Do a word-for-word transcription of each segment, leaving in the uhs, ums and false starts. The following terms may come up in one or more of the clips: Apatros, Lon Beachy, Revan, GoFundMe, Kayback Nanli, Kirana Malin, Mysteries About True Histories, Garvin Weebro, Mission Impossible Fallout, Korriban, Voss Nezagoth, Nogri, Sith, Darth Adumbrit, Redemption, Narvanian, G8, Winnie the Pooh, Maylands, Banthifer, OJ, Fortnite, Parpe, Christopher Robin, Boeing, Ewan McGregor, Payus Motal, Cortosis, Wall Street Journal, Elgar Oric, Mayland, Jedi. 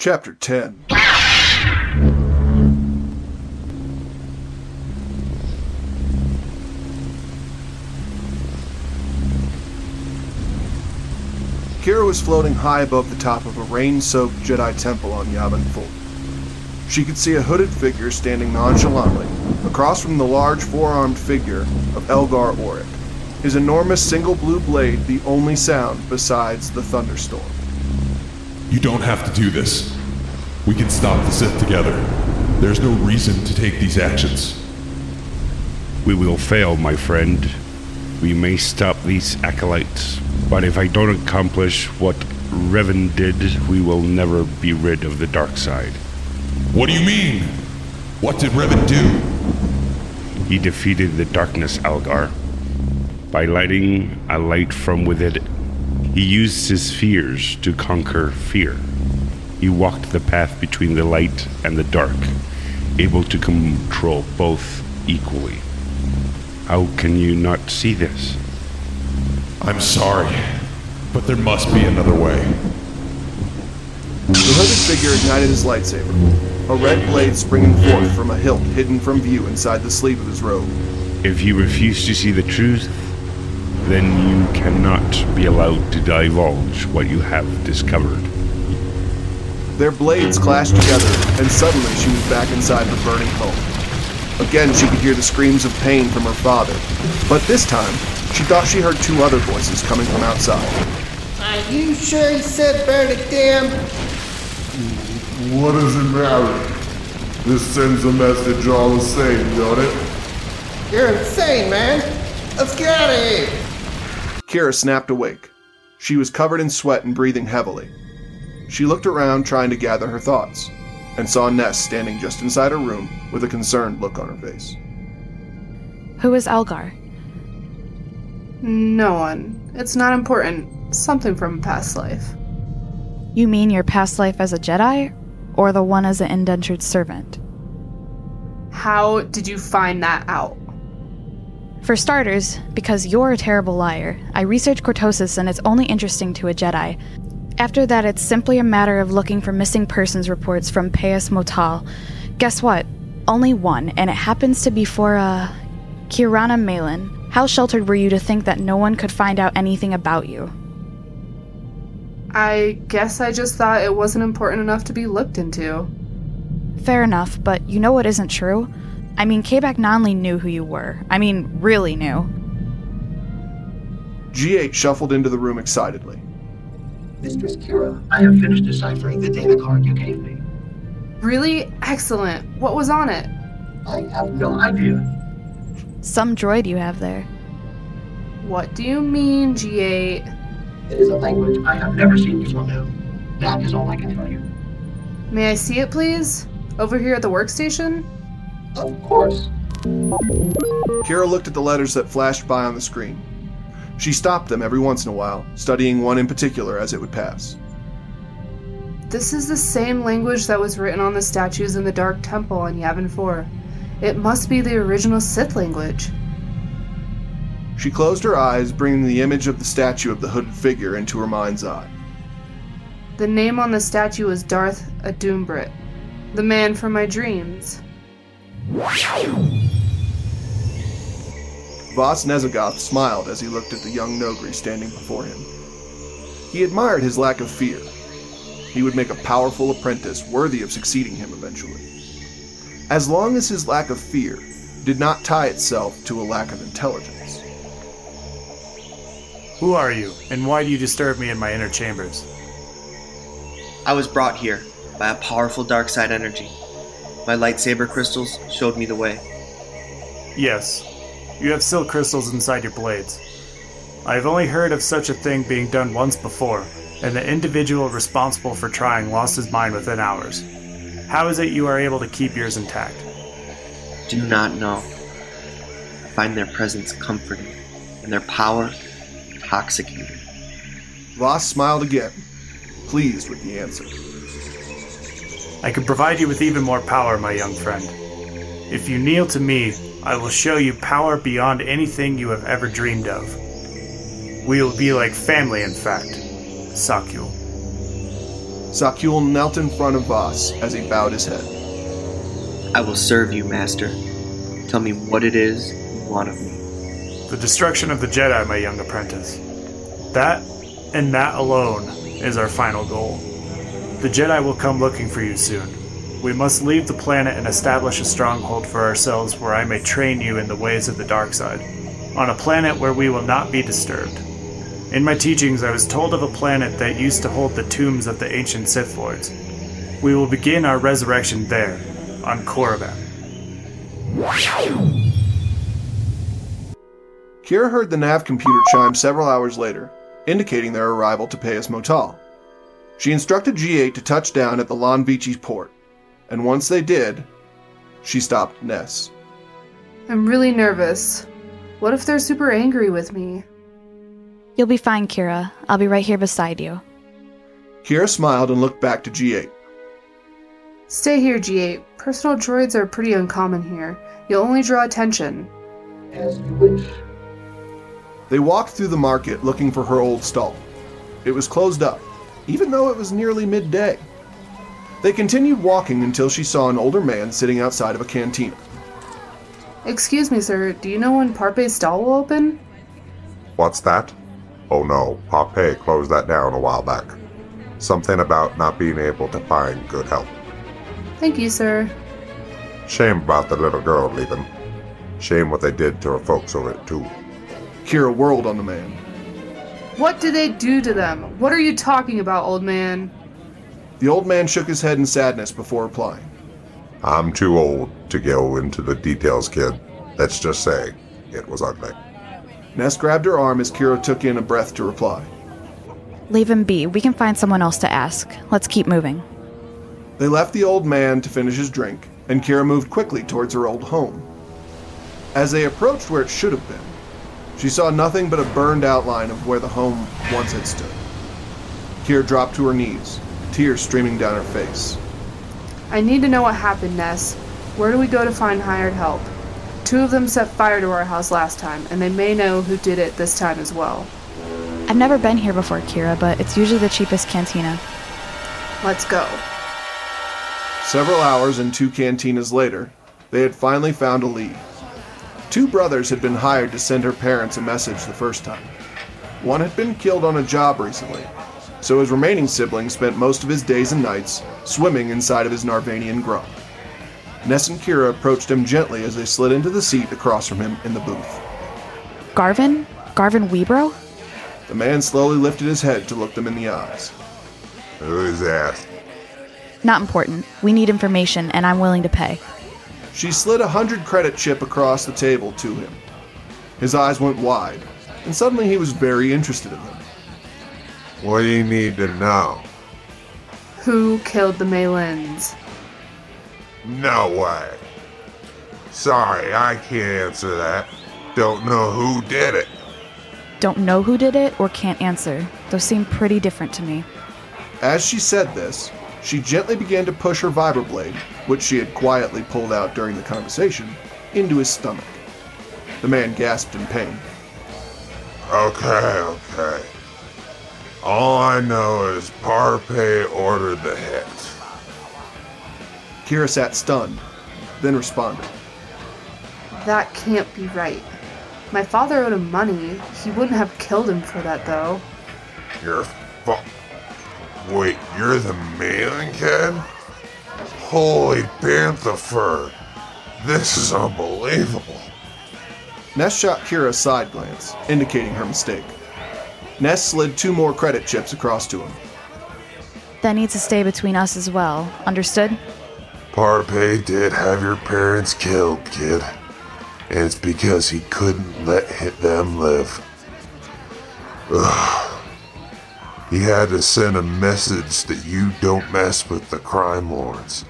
Chapter ten. Kira was floating high above the top of a rain-soaked Jedi temple on Yavin four. She could see a hooded figure standing nonchalantly across from the large four-armed figure of Elgar Oric, his enormous single blue blade the only sound besides the thunderstorm. You don't have to do this. We can stop the Sith together. There's no reason to take these actions. We will fail, my friend. We may stop these acolytes, but if I don't accomplish what Revan did, we will never be rid of the dark side. What do you mean? What did Revan do? He defeated the darkness, Algar, by lighting a light from within it. He used his fears to conquer fear. He walked the path between the light and the dark, able to control both equally. How can you not see this? I'm sorry, but there must be another way. The hooded figure ignited his lightsaber, a red blade springing forth from a hilt hidden from view inside the sleeve of his robe. If you refuse to see the truth, then you cannot be allowed to divulge what you have discovered. Their blades clashed together, and suddenly she was back inside the burning home. Again, she could hear the screams of pain from her father, but this time, she thought she heard two other voices coming from outside. Are you sure he said burn it down? What does it matter? This sends a message all the same, don't it? You're insane, man. Let's get out of here. Kira snapped awake. She was covered in sweat and breathing heavily. She looked around, trying to gather her thoughts, and saw Ness standing just inside her room with a concerned look on her face. Who is Algar? No one. It's not important. Something from past life. You mean your past life as a Jedi, or the one as an indentured servant? How did you find that out? For starters, because you're a terrible liar, I researched Cortosis and it's only interesting to a Jedi. After that, it's simply a matter of looking for missing persons reports from Payus Motal. Guess what? Only one, and it happens to be for, uh, Kirana Malin. How sheltered were you to think that no one could find out anything about you? I guess I just thought it wasn't important enough to be looked into. Fair enough, but you know what isn't true? I mean, Kayback Nanli knew who you were. I mean, really knew. G eight shuffled into the room excitedly. Mistress Kira, I have finished deciphering the data card you gave me. Really? Excellent. What was on it? I have no idea. Some droid you have there. What do you mean, G eight? It is a language I have never seen before now. That is all I can tell you. May I see it, please? Over here at the workstation? Of course. Kira looked at the letters that flashed by on the screen. She stopped them every once in a while, studying one in particular as it would pass. This is the same language that was written on the statues in the Dark Temple on Yavin four. It must be the original Sith language. She closed her eyes, bringing the image of the statue of the hooded figure into her mind's eye. The name on the statue was Darth Adumbrit, the man from my dreams. Voss Nezagoth smiled as he looked at the young Nogri standing before him. He admired his lack of fear. He would make a powerful apprentice worthy of succeeding him eventually. As long as his lack of fear did not tie itself to a lack of intelligence. Who are you, and why do you disturb me in my inner chambers? I was brought here by a powerful dark side energy. My lightsaber crystals showed me the way. Yes, you have silk crystals inside your blades. I have only heard of such a thing being done once before, and the individual responsible for trying lost his mind within hours. How is it you are able to keep yours intact? Do not know. I find their presence comforting, and their power intoxicating. Voss smiled again, pleased with the answer. I can provide you with even more power, my young friend. If you kneel to me, I will show you power beyond anything you have ever dreamed of. We will be like family, in fact. Sakyul. Sakyul knelt in front of Voss as he bowed his head. I will serve you, Master. Tell me what it is you want of me. The destruction of the Jedi, my young apprentice. That, and that alone, is our final goal. The Jedi will come looking for you soon. We must leave the planet and establish a stronghold for ourselves where I may train you in the ways of the dark side, on a planet where we will not be disturbed. In my teachings, I was told of a planet that used to hold the tombs of the ancient Sith Lords. We will begin our resurrection there, on Korriban. Kira heard the nav computer chime several hours later, indicating their arrival to Payus Motal. She instructed G eight to touch down at the Lon Beachy port, and once they did, she stopped Ness. I'm really nervous. What if they're super angry with me? You'll be fine, Kira. I'll be right here beside you. Kira smiled and looked back to G eight. Stay here, G eight. Personal droids are pretty uncommon here. You'll only draw attention. As you wish. They walked through the market looking for her old stall. It was closed up, even though it was nearly midday. They continued walking until she saw an older man sitting outside of a cantina. Excuse me, sir. Do you know when Parpe's stall will open? What's that? Oh no, Parpe closed that down a while back. Something about not being able to find good help. Thank you, sir. Shame about the little girl leaving. Shame what they did to her folks over it, too. Kira whirled on the man. What did they do to them? What are you talking about, old man? The old man shook his head in sadness before replying. I'm too old to go into the details, kid. Let's just say it was ugly. Ness grabbed her arm as Kira took in a breath to reply. Leave him be. We can find someone else to ask. Let's keep moving. They left the old man to finish his drink, and Kira moved quickly towards her old home. As they approached where it should have been, she saw nothing but a burned outline of where the home once had stood. Kira dropped to her knees, tears streaming down her face. I need to know what happened, Ness. Where do we go to find hired help? Two of them set fire to our house last time, and they may know who did it this time as well. I've never been here before, Kira, but it's usually the cheapest cantina. Let's go. Several hours and two cantinas later, they had finally found a lead. Two brothers had been hired to send her parents a message the first time. One had been killed on a job recently, so his remaining sibling spent most of his days and nights swimming inside of his Narvanian grog. Ness and Kira approached him gently as they slid into the seat across from him in the booth. Garvin? Garvin Weebro? The man slowly lifted his head to look them in the eyes. Who is that? Not important. We need information, and I'm willing to pay. She slid a hundred credit chip across the table to him. His eyes went wide, and suddenly he was very interested in them. What do you need to know? Who killed the Maylands? No way. Sorry, I can't answer that. Don't know who did it. Don't know who did it or can't answer. Those seem pretty different to me. As she said this, she gently began to push her vibroblade, which she had quietly pulled out during the conversation, into his stomach. The man gasped in pain. Okay, okay. All I know is Parpe ordered the hit. Kira sat stunned, then responded. That can't be right. My father owed him money. He wouldn't have killed him for that, though. You're fuck. Wait, you're the Mayland kid? Holy Banthifer. This is unbelievable. Ness shot Kira a side glance, indicating her mistake. Ness slid two more credit chips across to him. That needs to stay between us as well. Understood? Parpe did have your parents killed, kid. And it's because he couldn't let them live. Ugh. He had to send a message that you don't mess with the crime lords.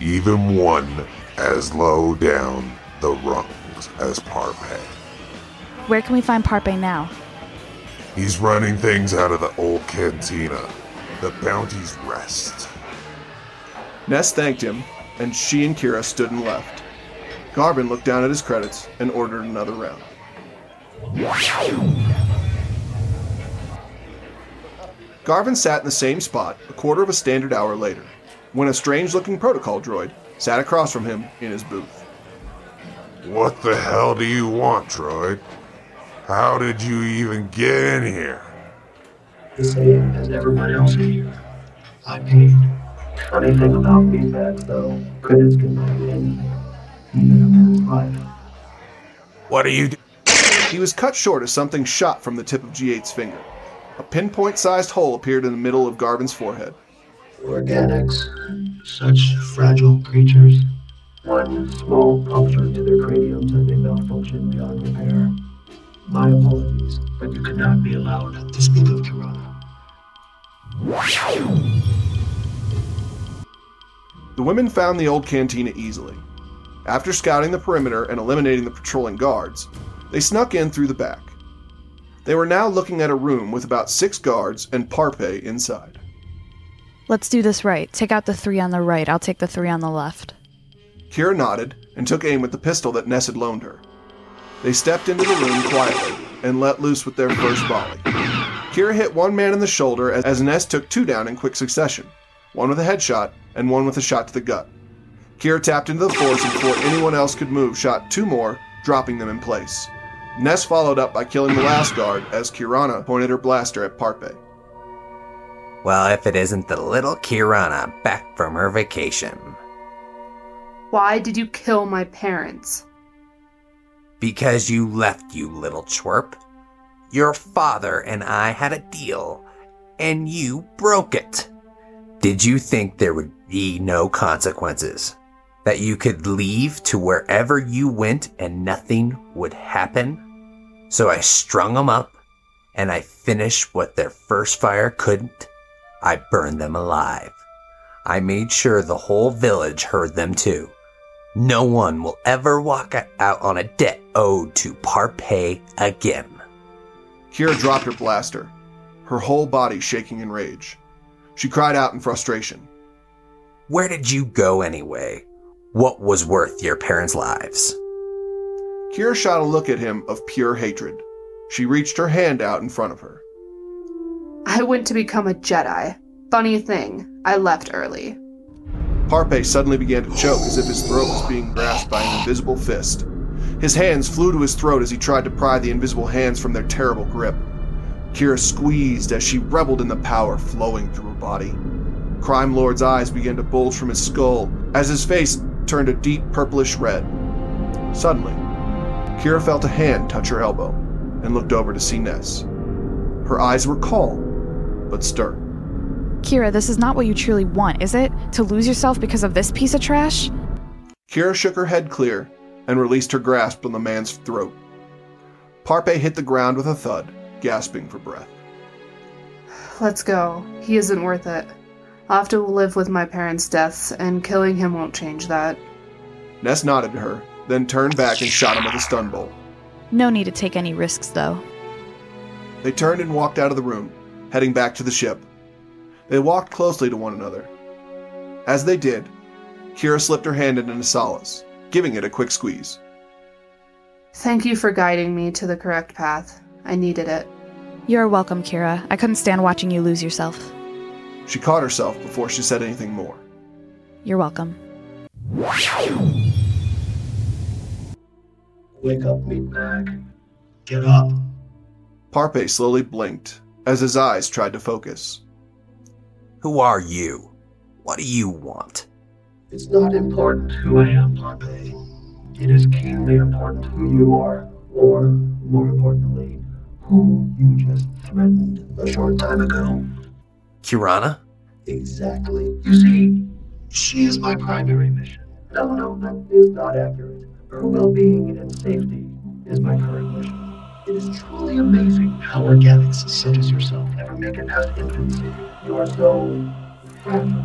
Even one as low down the rungs as Parpe. Where can we find Parpe now? He's running things out of the old cantina, the Bounty's Rest. Ness thanked him, and she and Kira stood and left. Garvin looked down at his credits and ordered another round. Garvin sat in the same spot a quarter of a standard hour later, when a strange-looking protocol droid sat across from him in his booth. What the hell do you want, droid? How did you even get in here? The same as everybody else here. I paid. Funny thing about feedback, though, credits can be anything, even if it's life. What are you do- He was cut short as something shot from the tip of G eight's finger. A pinpoint-sized hole appeared in the middle of Garvin's forehead. Organics. Such fragile creatures. One small puncture to their craniums and they malfunction beyond repair. My apologies, but you could not be allowed to speak of Kirana. The women found the old cantina easily. After scouting the perimeter and eliminating the patrolling guards, they snuck in through the back. They were now looking at a room with about six guards and Parpe inside. Let's do this right. Take out the three on the right. I'll take the three on the left. Kira nodded and took aim with the pistol that Ness had loaned her. They stepped into the room quietly and let loose with their first volley. Kira hit one man in the shoulder as Ness took two down in quick succession, one with a headshot and one with a shot to the gut. Kira tapped into the force and before anyone else could move, shot two more, dropping them in place. Ness followed up by killing the last guard as Kirana pointed her blaster at Parpe. Well, if it isn't the little Kirana back from her vacation. Why did you kill my parents? Because you left, you little twerp. Your father and I had a deal, and you broke it. Did you think there would be no consequences? That you could leave to wherever you went and nothing would happen? So I strung them up, and I finished what their first fire couldn't. I burned them alive. I made sure the whole village heard them too. No one will ever walk out on a debt owed to Parpe again. Kira dropped her blaster, her whole body shaking in rage. She cried out in frustration. Where did you go anyway? What was worth your parents' lives? Kira shot a look at him of pure hatred. She reached her hand out in front of her. I went to become a Jedi. Funny thing, I left early. Parpe suddenly began to choke as if his throat was being grasped by an invisible fist. His hands flew to his throat as he tried to pry the invisible hands from their terrible grip. Kira squeezed as she reveled in the power flowing through her body. Crime Lord's eyes began to bulge from his skull as his face turned a deep purplish red. Suddenly, Kira felt a hand touch her elbow and looked over to see Ness. Her eyes were calm, but stern. Kira, this is not what you truly want, is it? To lose yourself because of this piece of trash? Kira shook her head clear and released her grasp on the man's throat. Parpe hit the ground with a thud, gasping for breath. Let's go. He isn't worth it. I'll have to live with my parents' deaths, and killing him won't change that. Ness nodded to her, then turned back and shot him with a stun bolt. No need to take any risks, though. They turned and walked out of the room, heading back to the ship. They walked closely to one another. As they did, Kira slipped her hand into Nasala's, giving it a quick squeeze. Thank you for guiding me to the correct path. I needed it. You're welcome, Kira. I couldn't stand watching you lose yourself. She caught herself before she said anything more. You're welcome. Wake up, meatbag. Get up. Parpe slowly blinked as his eyes tried to focus. Who are you? What do you want? It's not important who I am, Parpe. It is keenly important who you are, or, more importantly, who you just threatened a short time ago. Kirana? Exactly. You see, she is my primary mission. No, no, that is not accurate. Her well-being and safety is my current mission. It is truly amazing how organics such as yourself never make it past infancy. You are so fragile.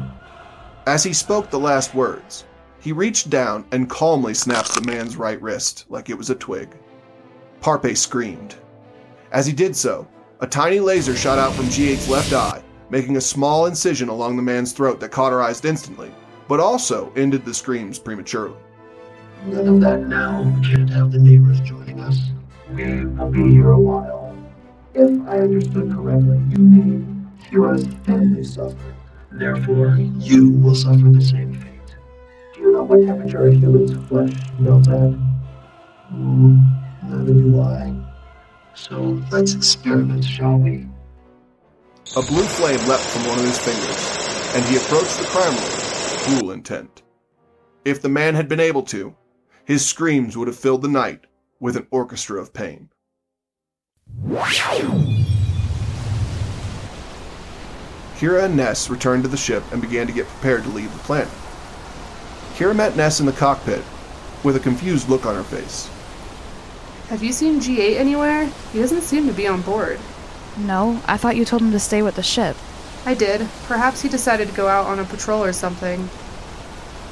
As he spoke the last words, he reached down and calmly snapped the man's right wrist like it was a twig. Parpe screamed. As he did so, a tiny laser shot out from G eight's left eye, making a small incision along the man's throat that cauterized instantly, but also ended the screams prematurely. None of that now. We can't have the neighbors joining us. We will be here a while. If I understood correctly, you need heroes and they suffer. Therefore, you will suffer the same fate. Do you know what temperature a human's flesh melts at? Hmm, neither do I. So, let's experiment, shall we? A blue flame leapt from one of his fingers, and he approached the crime lord with cruel intent. If the man had been able to, his screams would have filled the night with an orchestra of pain. Kira and Ness returned to the ship and began to get prepared to leave the planet. Kira met Ness in the cockpit, with a confused look on her face. Have you seen G eight anywhere? He doesn't seem to be on board. No, I thought you told him to stay with the ship. I did. Perhaps he decided to go out on a patrol or something.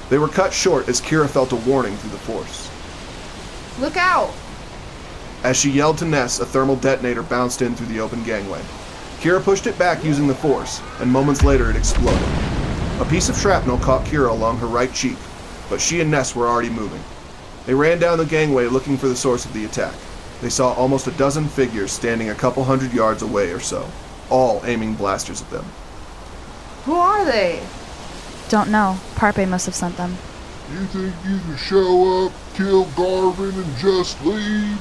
They were cut short as Kira felt a warning through the force. Look out! As she yelled to Ness, a thermal detonator bounced in through the open gangway. Kira pushed it back using the force, and moments later it exploded. A piece of shrapnel caught Kira along her right cheek, but she and Ness were already moving. They ran down the gangway looking for the source of the attack. They saw almost a dozen figures standing a couple hundred yards away or so, all aiming blasters at them. Who are they? Don't know. Parpe must have sent them. You think you can show up, kill Garvin, and just leave?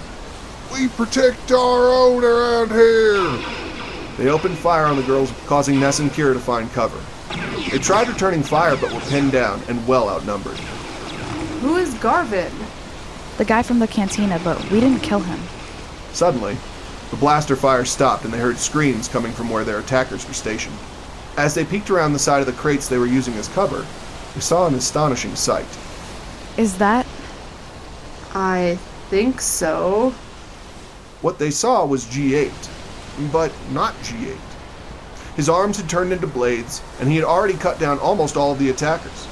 We protect our own around here! They opened fire on the girls, causing Ness and Kira to find cover. They tried returning fire, but were pinned down and well outnumbered. Who is Garvin? The guy from the cantina, but we didn't kill him. Suddenly, the blaster fire stopped, and they heard screams coming from where their attackers were stationed. As they peeked around the side of the crates they were using as cover, they saw an astonishing sight. Is that... I think so. What they saw was G eight. But not G eight. His arms had turned into blades, and he had already cut down almost all of the attackers.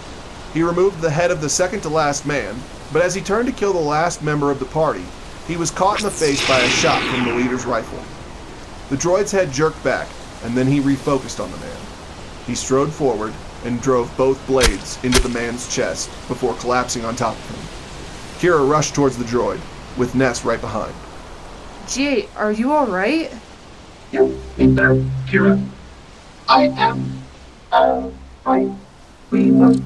He removed the head of the second-to-last man, but as he turned to kill the last member of the party, he was caught in the face by a shot from the leader's rifle. The droid's head jerked back, and then he refocused on the man. He strode forward and drove both blades into the man's chest before collapsing on top of him. Kira rushed towards the droid, with Ness right behind. G eight, are you alright? Yeah, in there, Kira. I am all right. We must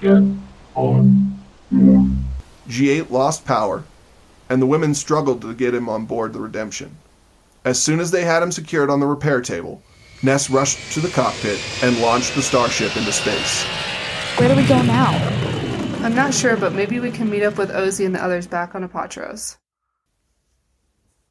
get on. G eight lost power, and the women struggled to get him on board the Redemption. As soon as they had him secured on the repair table, Ness rushed to the cockpit and launched the starship into space. Where do we go now? I'm not sure, but maybe we can meet up with Ozzy and the others back on Apatros.